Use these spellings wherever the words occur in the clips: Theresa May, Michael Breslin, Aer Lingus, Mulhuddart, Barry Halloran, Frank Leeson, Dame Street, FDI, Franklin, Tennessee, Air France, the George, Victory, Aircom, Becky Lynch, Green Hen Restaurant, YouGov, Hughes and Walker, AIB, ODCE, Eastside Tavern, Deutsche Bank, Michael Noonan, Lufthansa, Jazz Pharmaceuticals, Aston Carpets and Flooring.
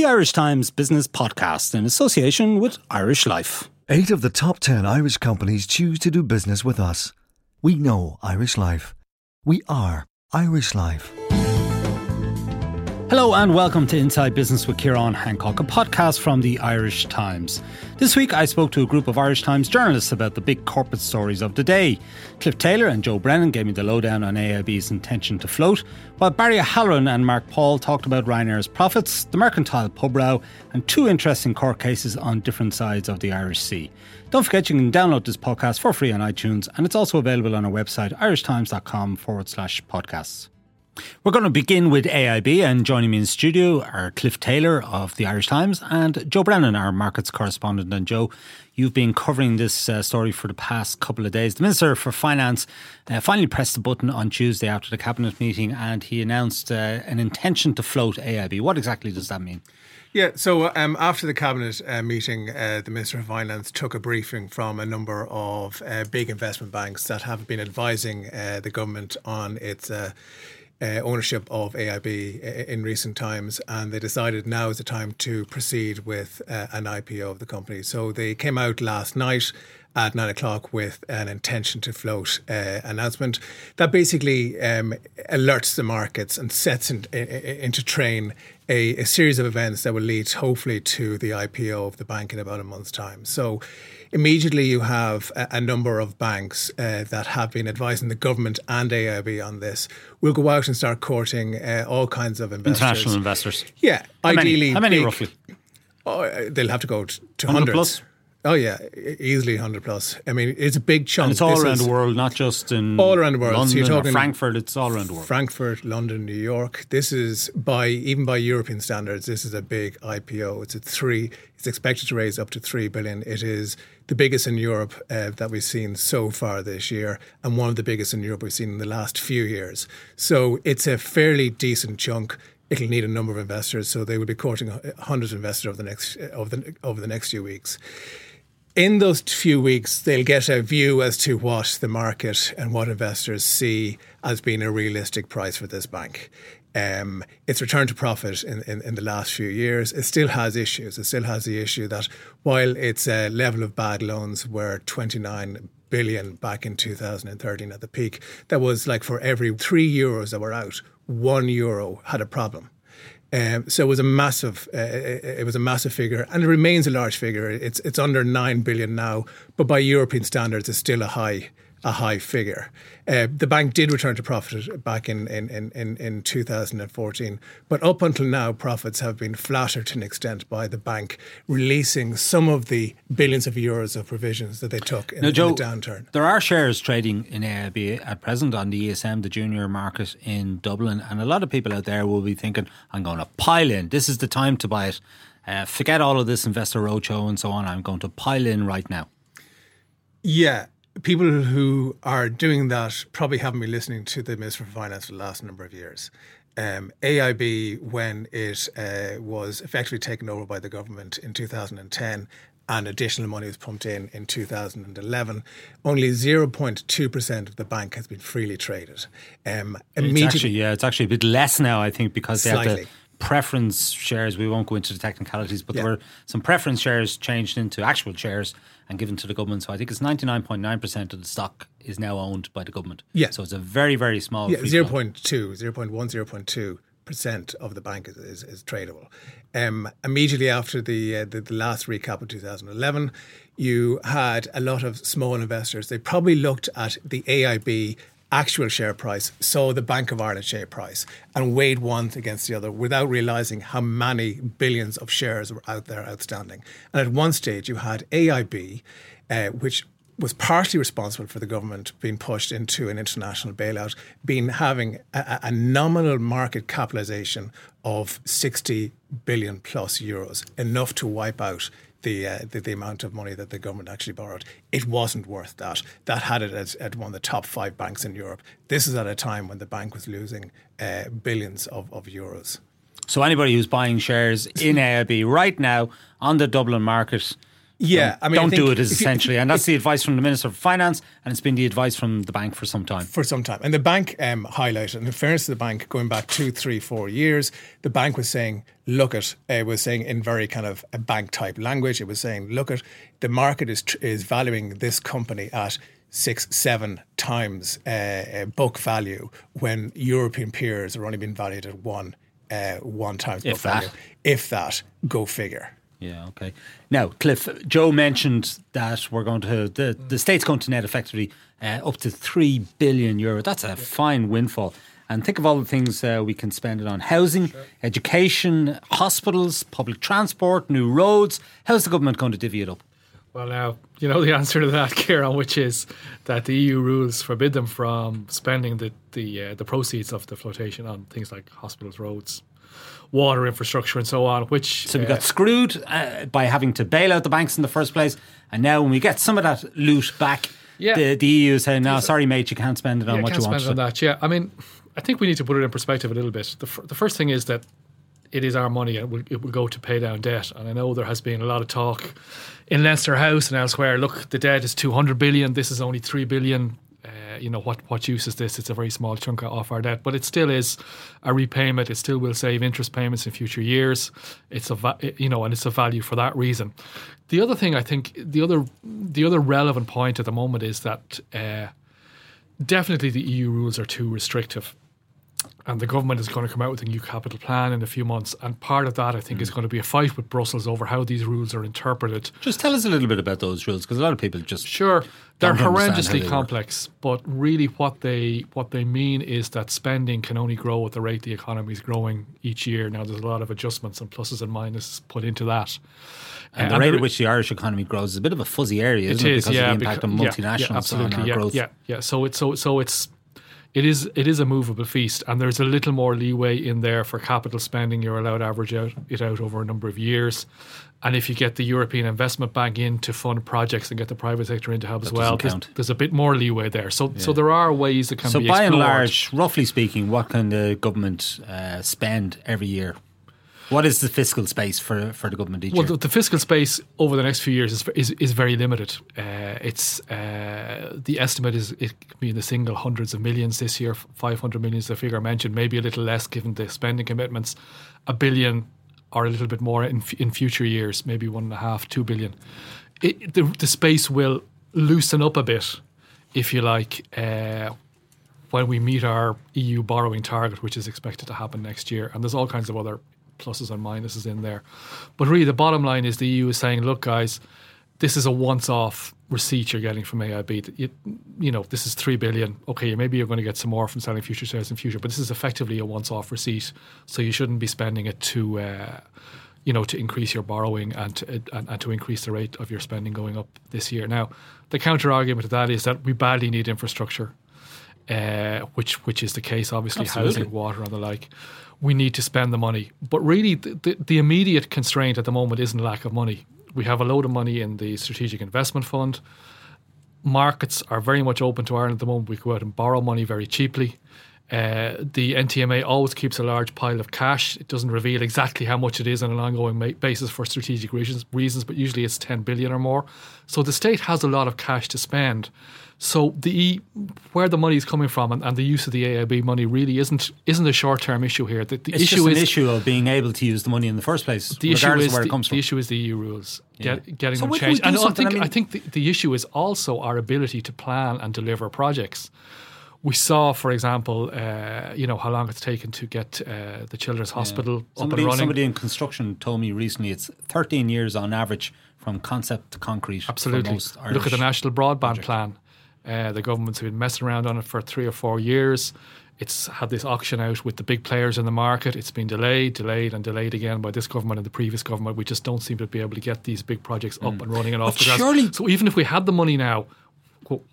the Irish Times Business Podcast in association with Irish Life. 8 of the top 10 Irish companies choose to do business with us. We know Irish Life. We are Irish Life. Hello and welcome to Inside Business with Ciarán Hancock, a podcast from the Irish Times. This week I spoke to a group of Irish Times journalists about the big corporate stories of the day. Cliff Taylor and Joe Brennan gave me the lowdown on AIB's intention to float, while Barry Halloran and Mark Paul talked about Ryanair's profits, the mercantile pub row, and 2 interesting court cases on different sides of the Irish Sea. Don't forget you can download this podcast for free on iTunes, and it's also available on our website irishtimes.com/podcasts. We're going to begin with AIB, and joining me in studio are Cliff Taylor of the Irish Times and Joe Brennan, our markets correspondent. And Joe, you've been covering this story for the past couple of days. The Minister for Finance finally pressed the button on Tuesday after the Cabinet meeting, and he announced an intention to float AIB. What exactly does that mean? Yeah, so after the Cabinet meeting, the Minister of Finance took a briefing from a number of big investment banks that have been advising the government on its ownership of AIB in recent times, and they decided now is the time to proceed with an IPO of the company. So they came out last night at 9 o'clock with an intention to float announcement that basically alerts the markets and sets into train a series of events that will lead hopefully to the IPO of the bank in about a month's time. So immediately you have a number of banks that have been advising the government and AIB on this. We'll go out and start courting all kinds of investors. International investors. Yeah. Ideally. How many big, roughly? Oh, they'll have to go to 100 plus. Oh yeah, easily 100 plus. I mean, it's a big chunk. And it's all around the world, not just in all around the world. London, so you're talking Frankfurt, it's all around the world. Frankfurt, London, New York. This is, even by European standards, this is a big IPO. It's expected to raise up to 3 billion. It is the biggest in Europe that we've seen so far this year, and one of the biggest in Europe we've seen in the last few years. So it's a fairly decent chunk. It'll need a number of investors, so they will be courting hundreds of investors over the next few weeks. In those few weeks, they'll get a view as to what the market and what investors see as being a realistic price for this bank. It's returned to profit in the last few years. It still has issues. It still has the issue that while its level of bad loans were 29 billion back in 2013 at the peak, that was like for every €3 that were out, €1 had a problem. So it was a massive figure, and it remains a large figure. It's under 9 billion now, but by European standards, it's still a high figure. The bank did return to profit back in 2014, but up until now, profits have been flattered to an extent by the bank releasing some of the billions of euros of provisions that they took in the downturn. There are shares trading in AIB at present on the ESM, the junior market in Dublin, and a lot of people out there will be thinking, I'm going to pile in. This is the time to buy it. Forget all of this investor roadshow and so on. I'm going to pile in right now. Yeah. People who are doing that probably haven't been listening to the Minister for Finance for the last number of years. AIB, when it was effectively taken over by the government in 2010 and additional money was pumped in 2011, only 0.2% of the bank has been freely traded. It's actually a bit less now, I think, because they have to preference shares. We won't go into the technicalities, but there were some preference shares changed into actual shares and given to the government. So I think it's 99.9% of the stock is now owned by the government. Yeah. So it's a very, very small... Yeah, 0.2% of the bank is tradable. Immediately after the last recap in 2011, you had a lot of small investors. They probably looked at the AIB actual share price, saw the Bank of Ireland share price, and weighed one against the other without realising how many billions of shares were out there outstanding. And at one stage you had AIB, which was partly responsible for the government being pushed into an international bailout, having a nominal market capitalisation of 60 billion plus euros, enough to wipe out the amount of money that the government actually borrowed. It wasn't worth that. That had it at one of the top 5 banks in Europe. This is at a time when the bank was losing billions of euros. So anybody who's buying shares in AIB right now on the Dublin market, Yeah, I mean, don't do it is essentially, and that's the advice from the Minister of Finance, and it's been the advice from the bank for some time. And the bank highlighted, and in fairness to the bank, going back 2, 3, 4 years, the bank was saying, look at, it was saying in very kind of a bank type language, it was saying, look at, the market is valuing this company at 6-7 times book value when European peers are only being valued at one times book value. If that, go figure. Yeah, okay. Now, Cliff, Joe mentioned that we're going to, the state's going to net effectively up to €3 billion. That's a fine windfall. And think of all the things we can spend it on. Housing, education, hospitals, public transport, new roads. How's the government going to divvy it up? Well, now, you know the answer to that, Ciarán, which is that the EU rules forbid them from spending the proceeds of the flotation on things like hospitals, roads, water infrastructure and so on, which... So we got screwed by having to bail out the banks in the first place, and now when we get some of that loot back, the EU is saying, no, sorry mate, you can't spend it on what you want. Yeah, I mean, I think we need to put it in perspective a little bit. The first thing is that it is our money and it will go to pay down debt, and I know there has been a lot of talk in Leinster House and elsewhere, look, the debt is 200 billion, this is only 3 billion. You know, what use is this? It's a very small chunk off our debt, but it still is a repayment. It still will save interest payments in future years. It's and it's a value for that reason. The other thing I think, the other relevant point at the moment is that definitely the EU rules are too restrictive. And the government is going to come out with a new capital plan in a few months. And part of that, I think, is going to be a fight with Brussels over how these rules are interpreted. Just tell us a little bit about those rules, because a lot of people just... Sure, they're horrendously complex, but really what they mean is that spending can only grow at the rate the economy is growing each year. Now, there's a lot of adjustments and pluses and minuses put into that. And the rate at which the Irish economy grows is a bit of a fuzzy area, isn't it? Because of the impact of multinationals on our growth. Yeah. It is a movable feast, and there's a little more leeway in there for capital spending. You're allowed to average it out over a number of years. And if you get the European Investment Bank in to fund projects and get the private sector in to help as well, there's a bit more leeway there. So there are ways that can be explored. So by and large, roughly speaking, what can the government spend every year? What is the fiscal space for the government each year? Well, the fiscal space over the next few years is very limited. The estimate is it could be in the single hundreds of millions this year. 500 million is the figure I mentioned, maybe a little less given the spending commitments. 1 billion or a little bit more in future years, maybe 1.5-2 billion. The space will loosen up a bit, if you like, when we meet our EU borrowing target, which is expected to happen next year. And there's all kinds of other pluses and minuses in there. But really the bottom line is the EU is saying, look guys, this is a once-off receipt you're getting from AIB. This is 3 billion. Okay, maybe you're going to get some more from selling future shares in future, but this is effectively a once-off receipt, so you shouldn't be spending it to increase your borrowing and to increase the rate of your spending going up this year. Now, the counter-argument to that is that we badly need infrastructure, which is the case, obviously. Absolutely. Housing, water and the like. We need to spend the money. But really, the immediate constraint at the moment isn't lack of money. We have a load of money in the Strategic Investment Fund. Markets are very much open to Ireland at the moment. We go out and borrow money very cheaply. The NTMA always keeps a large pile of cash. It doesn't reveal exactly how much it is on an ongoing basis for strategic reasons, but usually it's 10 billion or more. So the state has a lot of cash to spend. So where the money is coming from and the use of the AIB money really isn't a short-term issue here. It's just an issue of being able to use the money in the first place, regardless of where it comes from. The issue is the EU rules, getting them changed. And I think the issue is also our ability to plan and deliver projects. We saw, for example, how long it's taken to get the Children's Hospital up and running. Somebody in construction told me recently it's 13 years on average from concept to concrete. Absolutely. Look at the National Broadband Plan. The government's been messing around on it for 3 or 4 years. It's had this auction out with the big players in the market. It's been delayed again by this government and the previous government. We just don't seem to be able to get these big projects up and running and off the ground. So even if we had the money now,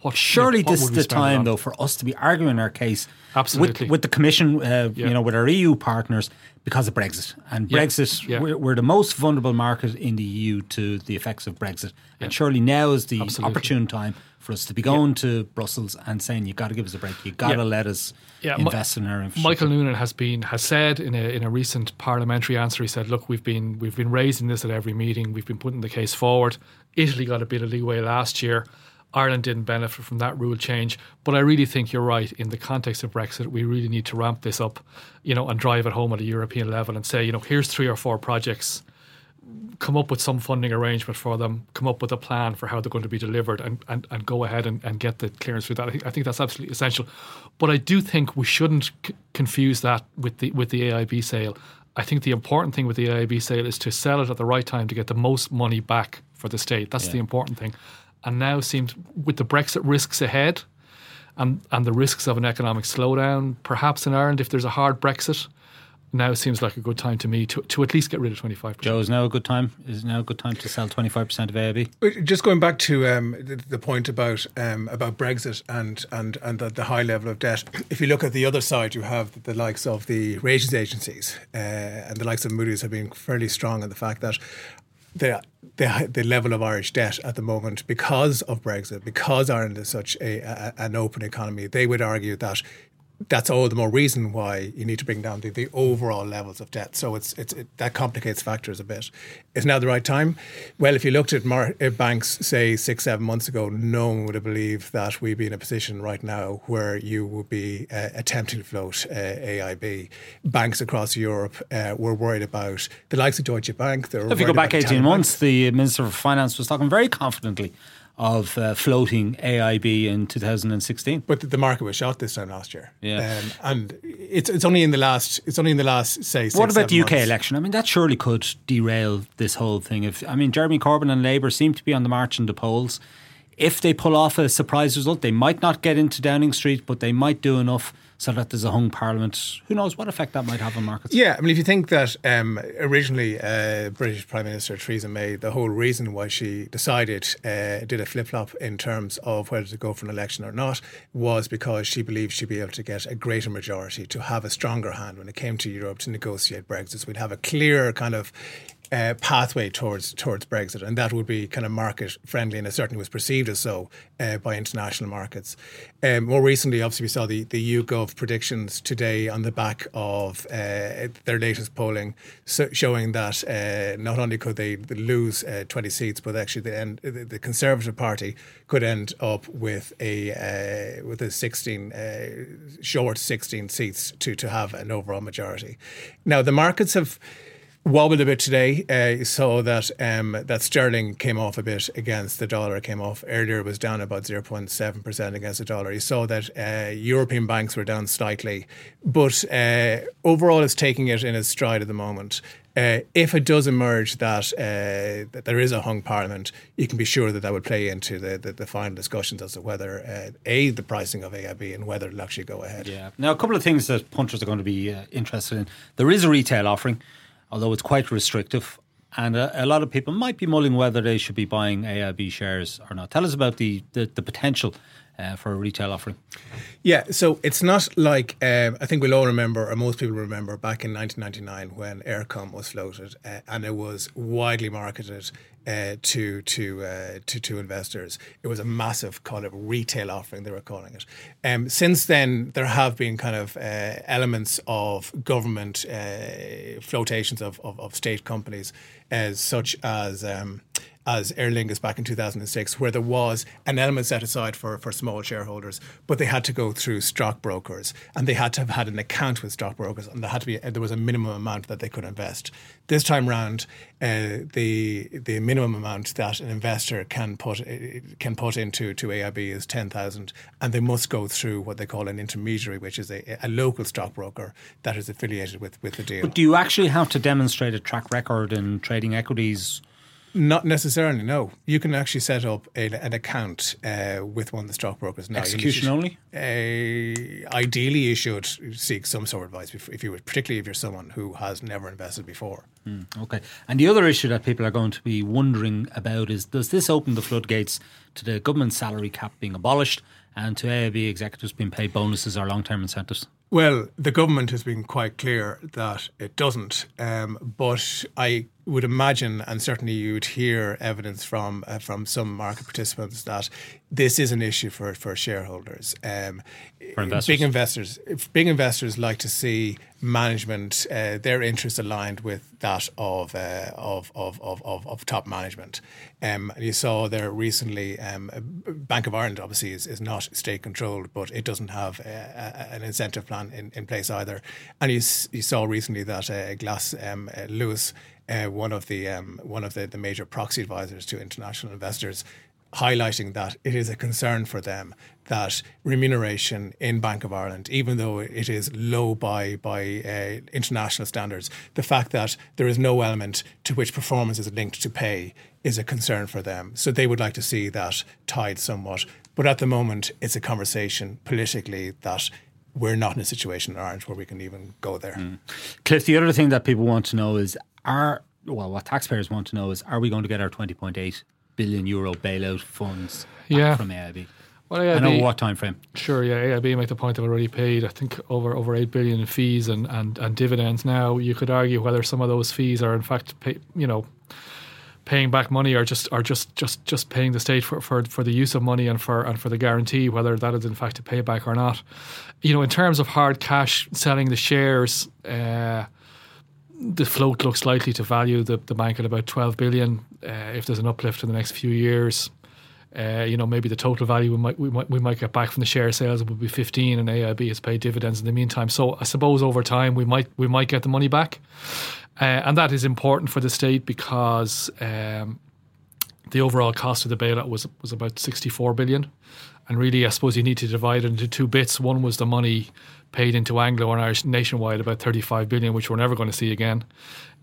what surely what this is the time, though, for us to be arguing our case with the Commission, you know, with our EU partners, because of Brexit. And Brexit, we're the most vulnerable market in the EU to the effects of Brexit. And surely now is the opportune time for us to be going to Brussels and saying, you've got to give us a break, you've got to let us invest in our infrastructure. Michael Noonan has said in a recent parliamentary answer, he said, look, we've been raising this at every meeting, we've been putting the case forward. Italy got a bit of leeway last year. Ireland didn't benefit from that rule change. But I really think you're right. In the context of Brexit, we really need to ramp this up, you know, and drive it home at a European level and say, you know, here's 3 or 4 projects. Come up with some funding arrangement for them. Come up with a plan for how they're going to be delivered and go ahead and get the clearance for that. I think that's absolutely essential. But I do think we shouldn't confuse that with the AIB sale. I think the important thing with the AIB sale is to sell it at the right time to get the most money back for the state. That's the important thing. And now seems with the Brexit risks ahead and the risks of an economic slowdown, perhaps in Ireland, if there's a hard Brexit, now seems like a good time to me to at least get rid of 25%. Joe, is now a good time to sell 25% of AIB? Just going back to the point about Brexit and the high level of debt. If you look at the other side, you have the likes of the ratings agencies and the likes of Moody's have been fairly strong in the fact that the level of Irish debt at the moment, because of Brexit, because Ireland is such an open economy, they would argue that that's all the more reason why you need to bring down the overall levels of debt. So it's that complicates factors a bit. Is now the right time? Well, if you looked at banks, say, 6-7 months ago, no one would have believed that we'd be in a position right now where you would be attempting to float AIB. Banks across Europe were worried about the likes of Deutsche Bank. If you go back 18 months, the Minister of Finance was talking very confidently of floating AIB in 2016, but the market was shot this time last year. Yeah, and it's only in the last say. What about the UK election? I mean, that surely could derail this whole thing. I mean, Jeremy Corbyn and Labour seem to be on the march in the polls. If they pull off a surprise result, they might not get into Downing Street, but they might do enough so that there's a hung parliament. Who knows what effect that might have on markets? Yeah, I mean, if you think that originally British Prime Minister Theresa May, the whole reason why she did a flip-flop in terms of whether to go for an election or not, was because she believed she'd be able to get a greater majority, to have a stronger hand when it came to Europe to negotiate Brexit. So we'd have a clear kind of pathway towards Brexit, and that would be kind of market friendly, and it certainly was perceived as so by international markets. More recently, obviously, we saw the YouGov predictions today on the back of their latest polling, showing that not only could they lose 20 seats, but actually the Conservative Party could end up with a 16 seats to have an overall majority. Now the markets have wobbled a bit today, so that sterling came off a bit against the dollar. Came off earlier, was down about 0.7% against the dollar. You saw that European banks were down slightly, but overall, it's taking it in its stride at the moment. If it does emerge that there is a hung parliament, you can be sure that would play into the final discussions as to whether the pricing of AIB and whether it'll actually go ahead. Yeah. Now, a couple of things that punters are going to be interested in. There is a retail offering, although it's quite restrictive, and a lot of people might be mulling whether they should be buying AIB shares or not. Tell us about the potential for a retail offering. Yeah, so it's not like, I think we'll all remember, or most people remember, back in 1999 when Aircom was floated and it was widely marketed to investors. It was a massive kind of retail offering, they were calling it. Since then, there have been kind of elements of government flotations of state companies, such as Aer Lingus back in 2006, where there was an element set aside for small shareholders, but they had to go through stockbrokers, and they had to have had an account with stockbrokers, and there was a minimum amount that they could invest. This time round, the minimum amount that an investor can put into AIB is 10,000, and they must go through what they call an intermediary, which is a local stockbroker that is affiliated with the deal. But do you actually have to demonstrate a track record in trading equities Not necessarily, no. You can actually set up an account with one of the stockbrokers now. Execution only? Ideally, you should seek some sort of advice, if you would, particularly if you're someone who has never invested before. Okay. And the other issue that people are going to be wondering about is, does this open the floodgates to the government salary cap being abolished and to AIB executives being paid bonuses or long-term incentives? Well, the government has been quite clear that it doesn't, but I would imagine, and certainly you'd hear evidence from some market participants, that this is an issue for shareholders. For investors. Big investors like to see management, their interests aligned with that of top management. You saw there recently, Bank of Ireland obviously is not state controlled, but it doesn't have an incentive plan in place either. And you saw recently that Glass Lewis, one of the major proxy advisors to international investors, highlighting that it is a concern for them that remuneration in Bank of Ireland, even though it is low by international standards, the fact that there is no element to which performance is linked to pay is a concern for them. So they would like to see that tied somewhat. But at the moment, it's a conversation politically that we're not in a situation in Ireland where we can even go there. Cliff, the other thing that people want to know is, what taxpayers want to know is, are we going to get our 20.8 billion euro bailout funds from AIB? Well, AIB, I know what time frame. Sure, yeah, AIB make the point they've already paid, I think, over 8 billion in fees and dividends. Now, you could argue whether some of those fees are in fact paying back money, or just paying the state for the use of money and for the guarantee, whether that is in fact a payback or not. You know, in terms of hard cash, selling the shares, the float looks likely to value the bank at about 12 billion. If there's an uplift in the next few years, maybe the total value we might get back from the share sales would be 15, and AIB has paid dividends in the meantime. So I suppose over time we might get the money back, and that is important for the state, because the overall cost of the bailout was about 64 billion. And really, I suppose you need to divide it into two bits. One was the money paid into Anglo and Irish Nationwide, about 35 billion, which we're never going to see again.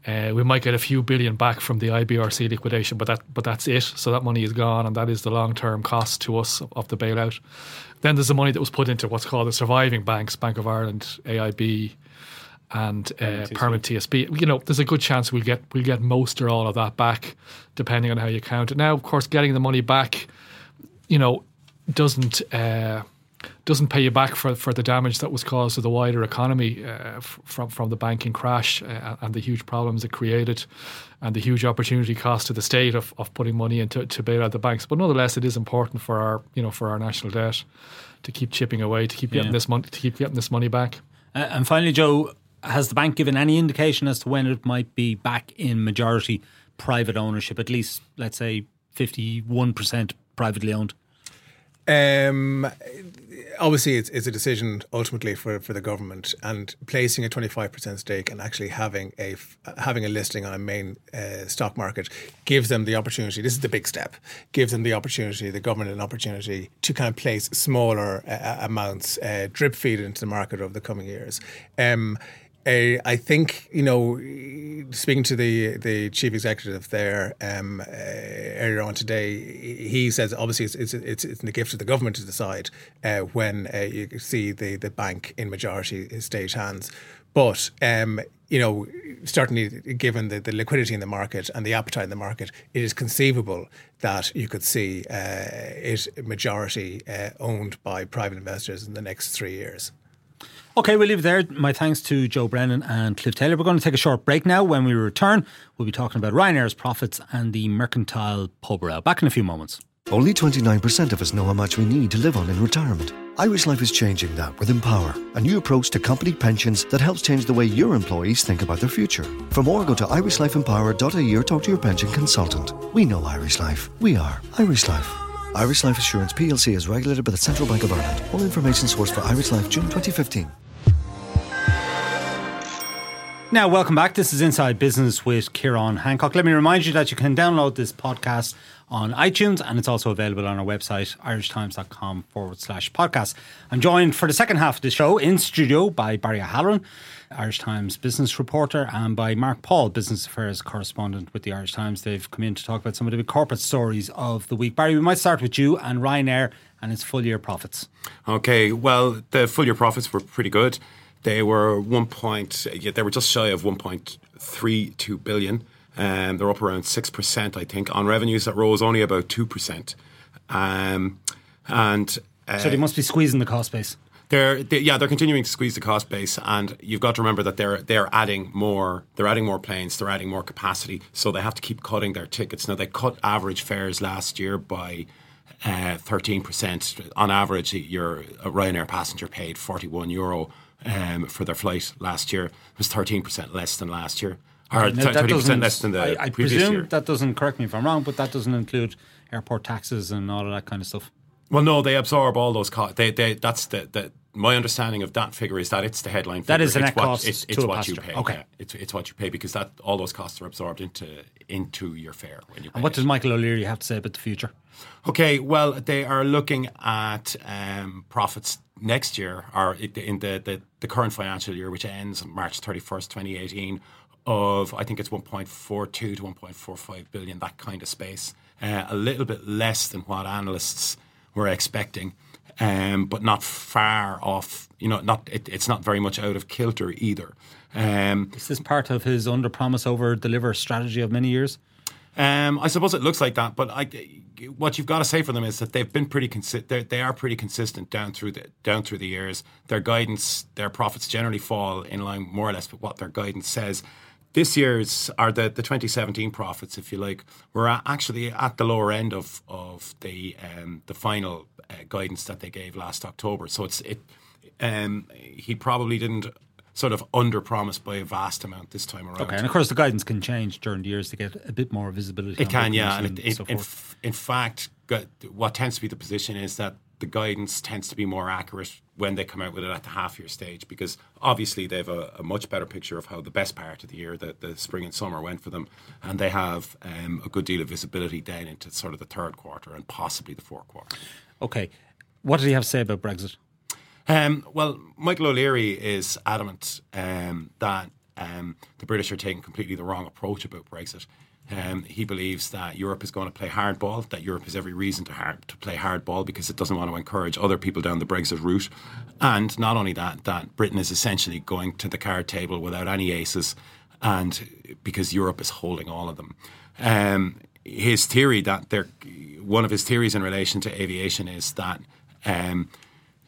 We might get a few billion back from the IBRC liquidation, but that's it. So that money is gone, and that is the long-term cost to us of the bailout. Then there's the money that was put into what's called the surviving banks, Bank of Ireland, AIB, and Permanent TSB. You know, there's a good chance we'll get most or all of that back, depending on how you count it. Now, of course, getting the money back, doesn't pay you back for the damage that was caused to the wider economy from the banking crash and the huge problems it created, and the huge opportunity cost to the state of putting money into to bail out the banks. But nonetheless, it is important for our national debt to keep chipping away, to keep getting this money back. And finally, Joe, has the bank given any indication as to when it might be back in majority private ownership, at least, let's say, 51% privately owned? Obviously, it's a decision ultimately for the government, and placing a 25% stake and actually having a listing on a main stock market gives them the opportunity. This is the big step. Gives them the opportunity, the government an opportunity to kind of place smaller amounts, drip feed into the market over the coming years. I think, speaking to the chief executive there earlier on today, he says obviously it's in the gift of the government to decide when you see the bank in majority state hands. But, certainly given the liquidity in the market and the appetite in the market, it is conceivable that you could see it majority owned by private investors in the next 3 years. Okay, we'll leave it there. My thanks to Joe Brennan and Cliff Taylor. We're going to take a short break now. When we return, we'll be talking about Ryanair's profits and the mercantile pub row. Back in a few moments. Only 29% of us know how much we need to live on in retirement. Irish Life is changing that with Empower, a new approach to company pensions that helps change the way your employees think about their future. For more, go to irishlifeempower.ie or talk to your pension consultant. We know Irish Life. We are Irish Life. Irish Life Assurance plc is regulated by the Central Bank of Ireland. All information sourced for Irish Life, June 2015. Now, welcome back. This is Inside Business with Ciarán Hancock. Let me remind you that you can download this podcast on iTunes, and it's also available on our website, irishtimes.com/podcast. I'm joined for the second half of the show in studio by Barry Halloran, Irish Times business reporter, and by Mark Paul, business affairs correspondent with the Irish Times. They've come in to talk about some of the big corporate stories of the week. Barry, we might start with you and Ryanair and its full-year profits. Okay, well, the full-year profits were pretty good. They were just shy of 1.32 billion. They're up around 6%, I think, on revenues that rose only about 2%. So they must be squeezing the cost base. They're continuing to squeeze the cost base, and you've got to remember that they're adding more planes, they're adding more capacity, so they have to keep cutting their tickets. Now, they cut average fares last year by 13%. On average, a Ryanair passenger paid €41 for their flight last year. It was 13% less than last year. Or 30% less than the previous year. I presume that doesn't, correct me if I'm wrong, but that doesn't include airport taxes and all of that kind of stuff. Well, no, they absorb all those costs. My understanding of that figure is that it's the headline figure. That is the net cost to a passenger. Okay. Yeah, it's what you pay, because that all those costs are absorbed into your fare when you pay. And what does Michael O'Leary have to say about the future? Okay, well, they are looking at profits next year, or in the current financial year, which ends March 31st, 2018, of, I think it's 1.42 to 1.45 billion, that kind of space. A little bit less than what analysts were expecting, but not far off. You know, it's not very much out of kilter either. Is this part of his under-promise, over-deliver strategy of many years? I suppose it looks like that, but what you've got to say for them is that they've been pretty consistent. They are pretty consistent down through the years. Their guidance, their profits generally fall in line more or less with what their guidance says. This year's, or the 2017 profits, if you like, were actually at the lower end of the final guidance that they gave last October. So he probably didn't sort of under-promised by a vast amount this time around. Okay, and of course the guidance can change during the years to get a bit more visibility. It can, yeah. And in fact, what tends to be the position is that the guidance tends to be more accurate when they come out with it at the half-year stage, because obviously they have a much better picture of how the best part of the year, the spring and summer, went for them, and they have a good deal of visibility then into sort of the third quarter and possibly the fourth quarter. Okay, what did he have to say about Brexit? Well, Michael O'Leary is adamant that the British are taking completely the wrong approach about Brexit. He believes that Europe is going to play hardball, that Europe has every reason to play hardball because it doesn't want to encourage other people down the Brexit route. And not only that, that Britain is essentially going to the card table without any aces, and because Europe is holding all of them. His theory one of his theories in relation to aviation is that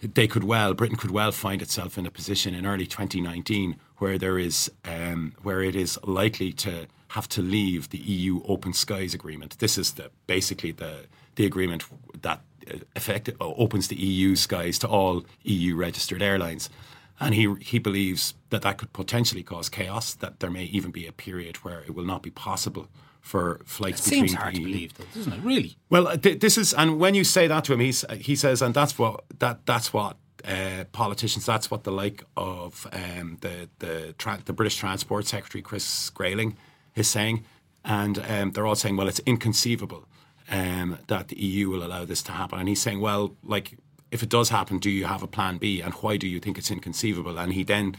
Britain could well find itself in a position in early 2019 where where it is likely to have to leave the EU Open Skies Agreement. This is basically the agreement that opens the EU skies to all EU registered airlines. And he believes that could potentially cause chaos, that there may even be a period where it will not be possible for flights between the EU. It seems hard to believe, though, doesn't it? Really? Well, this is, and when you say that to him, he says, and that's what politicians, that's what the like of the British Transport Secretary Chris Grayling is saying, and they're all saying, well, it's inconceivable that the EU will allow this to happen, and he's saying, well, like, if it does happen, do you have a plan B, and why do you think it's inconceivable? And he then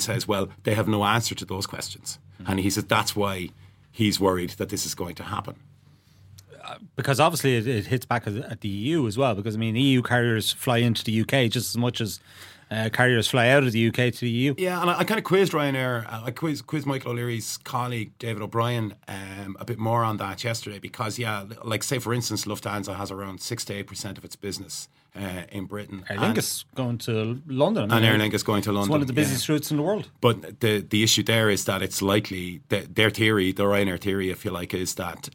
says, well, they have no answer to those questions, and he says that's why he's worried that this is going to happen. Because obviously it hits back at the EU as well, because, I mean, EU carriers fly into the UK just as much as carriers fly out of the UK to the EU. Yeah, and I kind of quizzed Ryanair. I quizzed Michael O'Leary's colleague, David O'Brien, a bit more on that yesterday because, yeah, like, say, for instance, Lufthansa has around 6 to 8% of its business in Britain. Aer Lingus going to London. And Aer Lingus going to London. It's one of the busiest routes in the world. But the issue there is that it's likely, their theory, the Ryanair theory, if you like, is that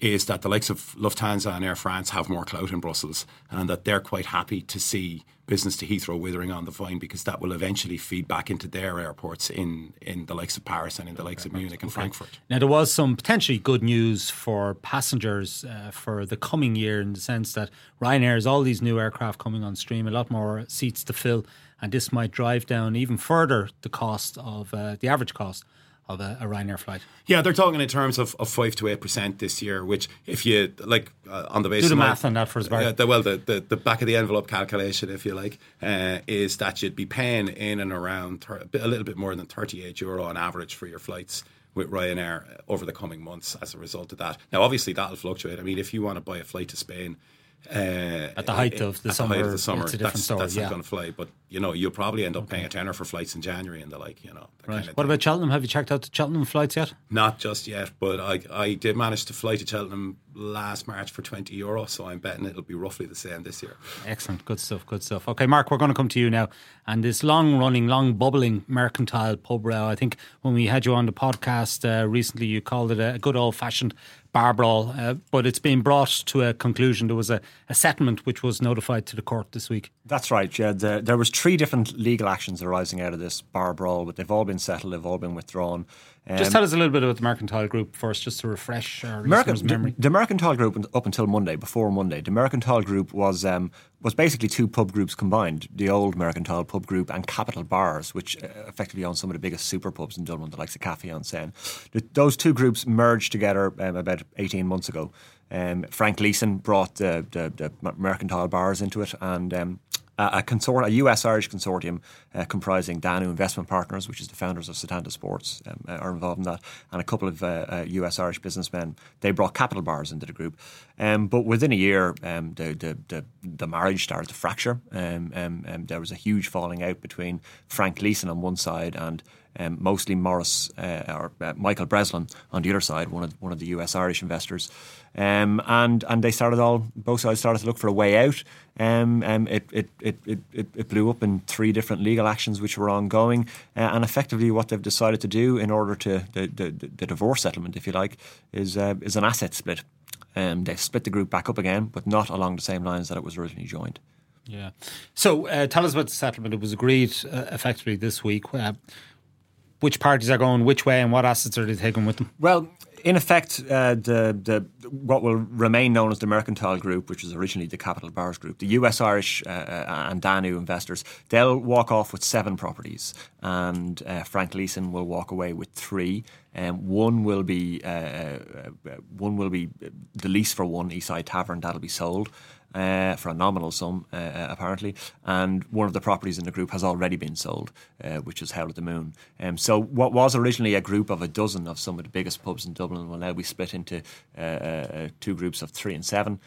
is that the likes of Lufthansa and Air France have more clout in Brussels, and that they're quite happy to see business to Heathrow withering on the vine, because that will eventually feed back into their airports in the likes of Paris and in the likes of Munich and Frankfurt. Now, there was some potentially good news for passengers for the coming year, in the sense that Ryanair has all these new aircraft coming on stream, a lot more seats to fill, and this might drive down even further the cost of the average cost of a Ryanair flight. Yeah, they're talking in terms of 5 to 8% this year, which if you, like, on the basis of... Do the math on that for us, Barry. Well, the back of the envelope calculation, if you like, is that you'd be paying in and around a little bit more than €38 on average for your flights with Ryanair over the coming months as a result of that. Now, obviously, that'll fluctuate. I mean, if you want to buy a flight to Spain... At the height of the summer, that's not going to fly. But you know, you'll probably end up paying €10 for flights in January and the like. You know, right. What about Cheltenham? Have you checked out the Cheltenham flights yet? Not just yet, but I did manage to fly to Cheltenham last March for €20, so I'm betting it'll be roughly the same this year. Excellent, good stuff. Okay, Mark, we're going to come to you now, and this long-running, long-bubbling mercantile pub row. I think when we had you on the podcast recently, you called it a good old-fashioned bar brawl, but it's been brought to a conclusion. There was a settlement which was notified to the court this week. That's right, yeah. There was 3 different legal actions arising out of this bar brawl, but they've all been settled, they've all been withdrawn. Just tell us a little bit about the Mercantile Group first, just to refresh our listeners' memory. The Mercantile Group, up until Monday, before Monday, the Mercantile Group was basically 2 pub groups combined, the old Mercantile Pub Group and Capital Bars, which effectively own some of the biggest super pubs in Dublin, the likes of Café en Seine. Those 2 groups merged together about 18 months ago. Frank Leeson brought the Mercantile Bars into it, and... a US-Irish consortium comprising Danu Investment Partners, which is the founders of Setanta Sports, are involved in that, and a couple of US-Irish businessmen. They brought Capital Bars into the group. But within a year, the marriage started to fracture. There was a huge falling out between Frank Leeson on one side and mostly Morris or Michael Breslin on the other side, one of the US-Irish investors. And they both sides started to look for a way out. It blew up in 3 different legal actions which were ongoing, and effectively what they've decided to do in order to the divorce settlement, if you like, is an asset split. They've split the group back up again, but not along the same lines that it was originally joined. Yeah. So tell us about the settlement. It was agreed effectively this week. Which parties are going which way, and what assets are they taking with them? Well, in effect, the what will remain known as the Mercantile Group, which was originally the Capital Bars Group, the US-Irish and Danu investors, they'll walk off with 7 properties, and Frank Leeson will walk away with 3. One will be the lease for one Eastside Tavern. That'll be sold for a nominal sum, apparently, and one of the properties in the group has already been sold, which is Howl at the Moon. So what was originally a group of a dozen of some of the biggest pubs in Dublin will now be split into 2 groups of 3 and 7,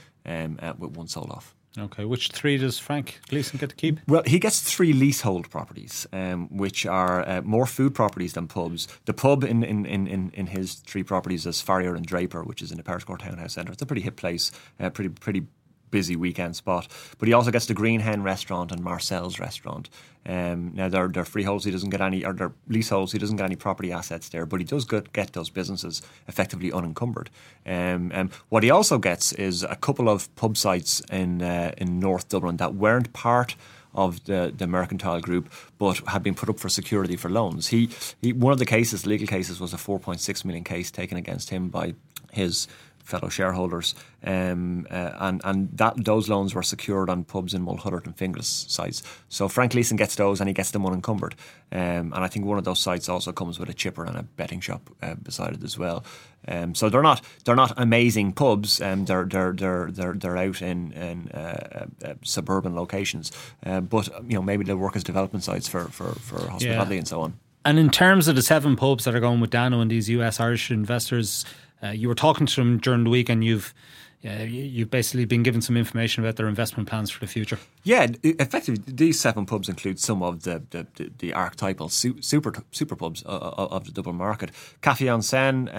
with one sold off. Okay, which 3 does Frank Gleeson get to keep? Well, he gets 3 leasehold properties, which are more food properties than pubs. The pub in his 3 properties is Farrier and Draper, which is in the Pariscourt Townhouse Centre. It's a pretty hip place, pretty busy weekend spot. But he also gets the Green Hen restaurant and Marcel's restaurant. Now they're freeholds. He doesn't get any, or they're leaseholds. He doesn't get any property assets there, but he does get those businesses effectively unencumbered. What he also gets is a couple of pub sites in North Dublin that weren't part of the Mercantile Group, but had been put up for security for loans. He one of the cases, legal cases, was a 4.6 million case taken against him by his fellow shareholders, and that those loans were secured on pubs in Mulhuddart and Finglas sites. So Frank Leeson gets those, and he gets them unencumbered. And I think one of those sites also comes with a chipper and a betting shop beside it as well. So they're not amazing pubs. They're out in suburban locations, but you know, maybe they'll work as development sites for hospitality and so on. And in terms of the 7 pubs that are going with Danu and these US Irish investors. You were talking to them during the week, and you've basically been given some information about their investment plans for the future. Yeah, effectively, these 7 pubs include some of the archetypal super pubs of the Dublin market. Café en Seine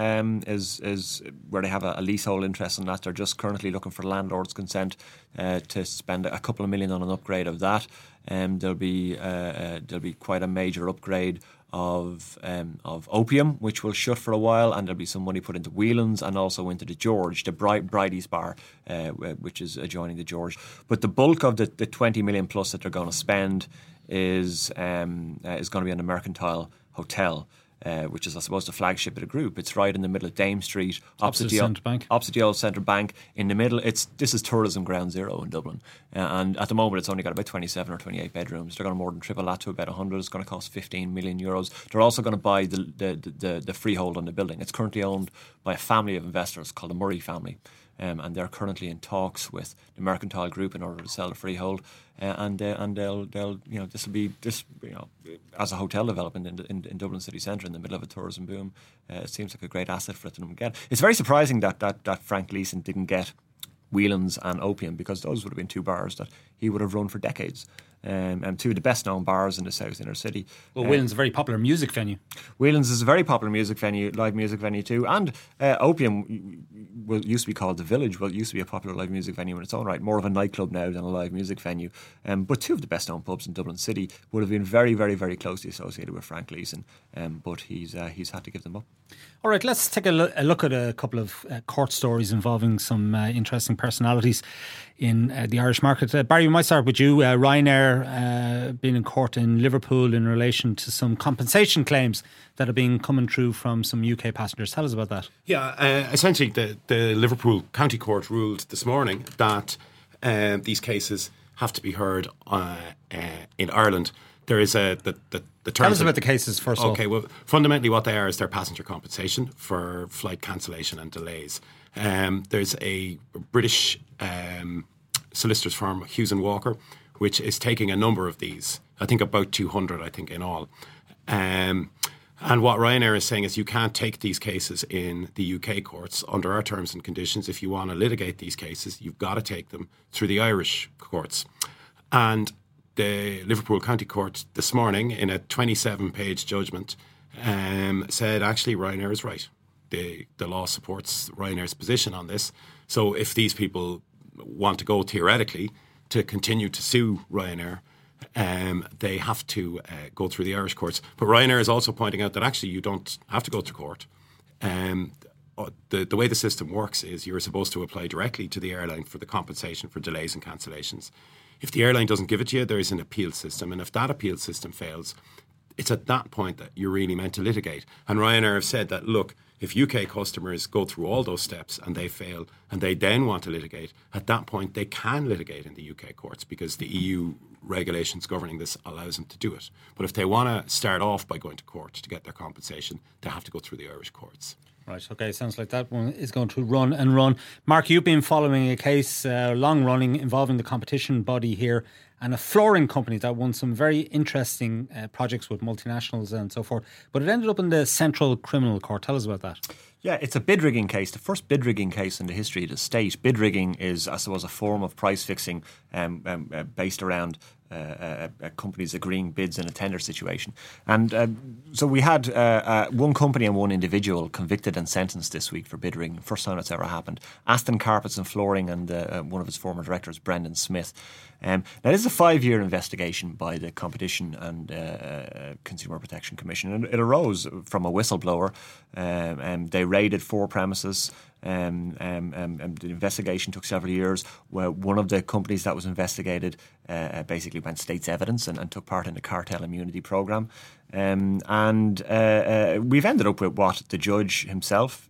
is where they have a leasehold interest in that. They're just currently looking for landlord's consent to spend a couple of million on an upgrade of that. There'll be quite a major upgrade of Opium, which will shut for a while, and there'll be some money put into Whelan's and also into the George, the Bridie's bar, which is adjoining the George. But the bulk of the 20 million plus that they're going to spend is going to be on the Mercantile Hotel, which is, I suppose, the flagship of the group. It's right in the middle of Dame Street, opposite the old Central Bank. In the middle, this is tourism ground zero in Dublin. And at the moment, it's only got about 27 or 28 bedrooms. They're going to more than triple that to about 100. It's going to cost 15 million euros. They're also going to buy the freehold on the building. It's currently owned by a family of investors called the Murray family. And they're currently in talks with the Mercantile Group in order to sell the freehold, and this will be as a hotel development in Dublin city centre in the middle of a tourism boom. It seems like a great asset for it to get. It's very surprising that Frank Leeson didn't get Whelan's and Opium, because those would have been two bars that he would have run for decades. And two of the best known bars in the South Inner City. Well, Whelan's is a very popular music venue. Whelan's is a very popular music venue, live music venue too. And Opium used to be called The Village. Well, it used to be a popular live music venue in its own right. More of a nightclub now than a live music venue. But two of the best known pubs in Dublin City would have been very, very, very closely associated with Frank Leeson. But he's had to give them up. All right, let's take a look at a couple of court stories involving some interesting personalities in the Irish market. Barry, we might start with you. Ryanair being in court in Liverpool in relation to some compensation claims that have been coming through from some UK passengers. Tell us about that. Yeah, essentially the Liverpool County Court ruled this morning that these cases have to be heard in Ireland. There is the terms. Tell us about the cases first. Okay, well, fundamentally what they are is their passenger compensation for flight cancellation and delays. There's a British solicitor's firm, Hughes and Walker, which is taking a number of these, I think about 200, I think, in all. And what Ryanair is saying is you can't take these cases in the UK courts under our terms and conditions. If you want to litigate these cases, you've got to take them through the Irish courts. And the Liverpool County Court this morning, in a 27-page judgment, said actually Ryanair is right. The law supports Ryanair's position on this. So if these people want to go theoretically to continue to sue Ryanair, they have to go through the Irish courts. But Ryanair is also pointing out that actually you don't have to go to court. The way the system works is you're supposed to apply directly to the airline for the compensation for delays and cancellations. If the airline doesn't give it to you, there is an appeal system. And if that appeal system fails, it's at that point that you're really meant to litigate. And Ryanair have said that, look, if UK customers go through all those steps and they fail and they then want to litigate, at that point they can litigate in the UK courts because the EU regulations governing this allows them to do it. But if they want to start off by going to court to get their compensation, they have to go through the Irish courts. Right, okay, sounds like that one is going to run and run. Mark, you've been following a case, long running, involving the competition body here and a flooring company that won some very interesting projects with multinationals and so forth. But it ended up in the Central Criminal Court. Tell us about that. Yeah, it's a bid rigging case, the first bid rigging case in the history of the state. Bid rigging is, I suppose, a form of price fixing based around companies agreeing bids in a tender situation. And so we had one company and one individual convicted and sentenced this week for bid rigging. First time it's ever happened. Aston Carpets and Flooring and one of its former directors, Brendan Smith. Now, this is a 5-year investigation by the Competition and Consumer Protection Commission. And it arose from a whistleblower. They raided 4 premises. The investigation took several years, where one of the companies that was investigated basically went state's evidence and took part in the cartel immunity program. We've ended up with what the judge himself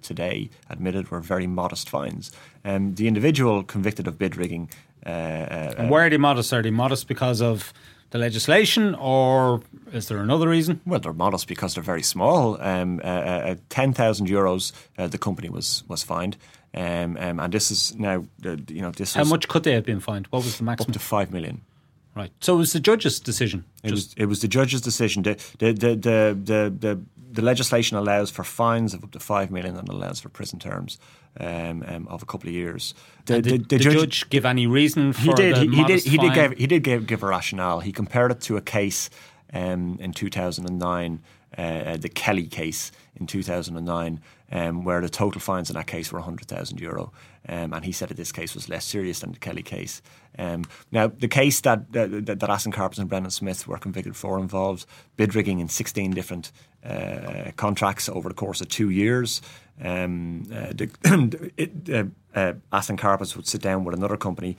today admitted were very modest fines. The individual convicted of bid rigging. And why are they modest? Are they modest because of the legislation, or is there another reason? Well, they're modest because they're very small. €10,000 the company was fined, and this is now this. How much could they have been fined? What was the maximum? Up to $5 million. Right. So it was the judge's decision. It was the judge's decision. The legislation allows for fines of up to $5 million and allows for prison terms of a couple of years. Did the judge give any reason for the modest fine? He did give a rationale. He compared it to a case in 2009 the Kelly case in 2009, where the total fines in that case were €100,000. And he said that this case was less serious than the Kelly case. Now, the case that Alaskan Carpenter and Brendan Smith were convicted for involved bid rigging in 16 different contracts over the course of 2 years. Aston Carpets would sit down with another company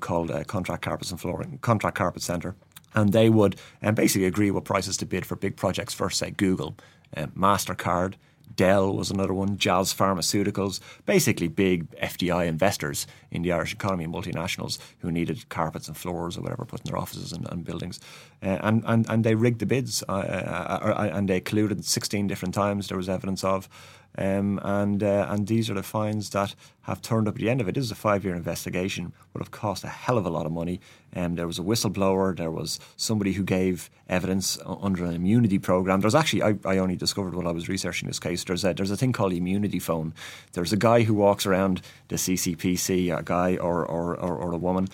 called Contract Carpets and Flooring, Contract Carpet Centre, and they would basically agree what prices to bid for big projects first, say Google, MasterCard, Dell was another one, Jazz Pharmaceuticals, basically big FDI investors in the Irish economy and multinationals who needed carpets and floors or whatever put in their offices and buildings. And they rigged the bids and they colluded 16 different times, there was evidence of. And these are the fines that have turned up at the end of it. This is a 5-year investigation, would have cost a hell of a lot of money. There was a whistleblower, there was somebody who gave evidence under an immunity program. There's actually, I only discovered while I was researching this case, there's a thing called the immunity phone. There's a guy who walks around the CCPC, a guy or a woman,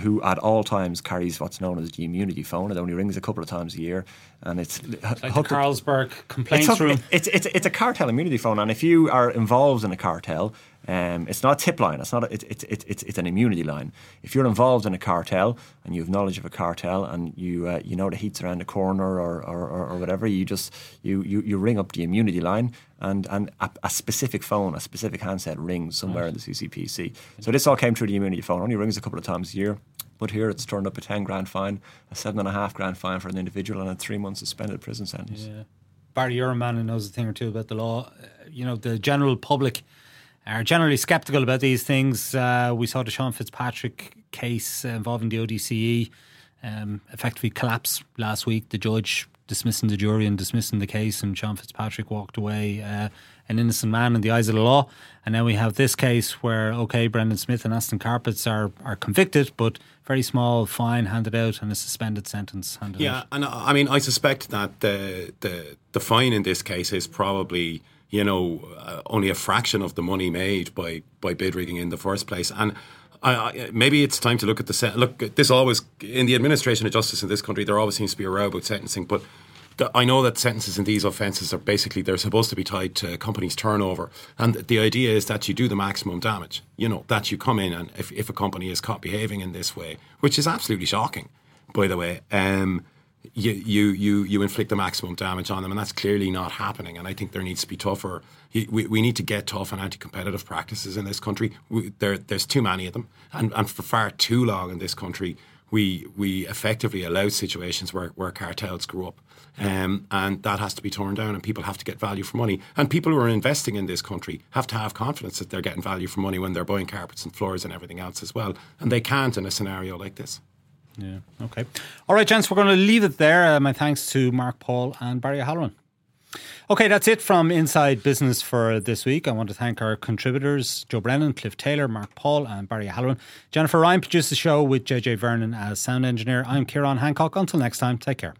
who at all times carries what's known as the immunity phone. It only rings a couple of times a year, and it's like the Carlsberg complaints room. It's a cartel immunity phone, and if you are involved in a cartel, it's not a tip line. It's an immunity line. If you're involved in a cartel and you have knowledge of a cartel and you know the heat's around the corner or whatever, you ring up the immunity line. And a specific phone, a specific handset rings somewhere in the CCPC. So this all came through the immunity phone. Only rings a couple of times a year. But here it's turned up a $10,000 fine, a $7,500 fine for an individual, and a 3 month suspended prison sentence. Yeah. Barry, you're a man who knows a thing or two about the law. You know, the general public are generally sceptical about these things. We saw the Sean Fitzpatrick case involving the ODCE effectively collapse last week. The judge dismissing the jury and dismissing the case, and Sean Fitzpatrick walked away an innocent man in the eyes of the law. And now we have this case where, okay, Brendan Smith and Aston Carpets are convicted, but very small fine handed out and a suspended sentence handed out. Yeah, and I mean, I suspect that the fine in this case is probably, you know, only a fraction of the money made by bid rigging in the first place. And maybe it's time to look at look. This always in the administration of justice in this country, there always seems to be a row about sentencing. But I know that sentences in these offences are basically they're supposed to be tied to companies' turnover, and the idea is that you do the maximum damage. You know, that you come in and if a company is caught behaving in this way, which is absolutely shocking, by the way, you inflict the maximum damage on them, and that's clearly not happening. And I think there needs to be tougher. We need to get tough on anti-competitive practices in this country. There's too many of them, and for far too long in this country, we effectively allow situations where cartels grew up, and that has to be torn down. And people have to get value for money, and people who are investing in this country have to have confidence that they're getting value for money when they're buying carpets and floors and everything else as well. And they can't in a scenario like this. Yeah, okay. All right, gents, we're going to leave it there. My thanks to Mark Paul and Barry Halloran. Okay, that's it from Inside Business for this week. I want to thank our contributors, Joe Brennan, Cliff Taylor, Mark Paul and Barry Halloran. Jennifer Ryan produced the show with JJ Vernon as sound engineer. I'm Ciarán Hancock. Until next time, take care.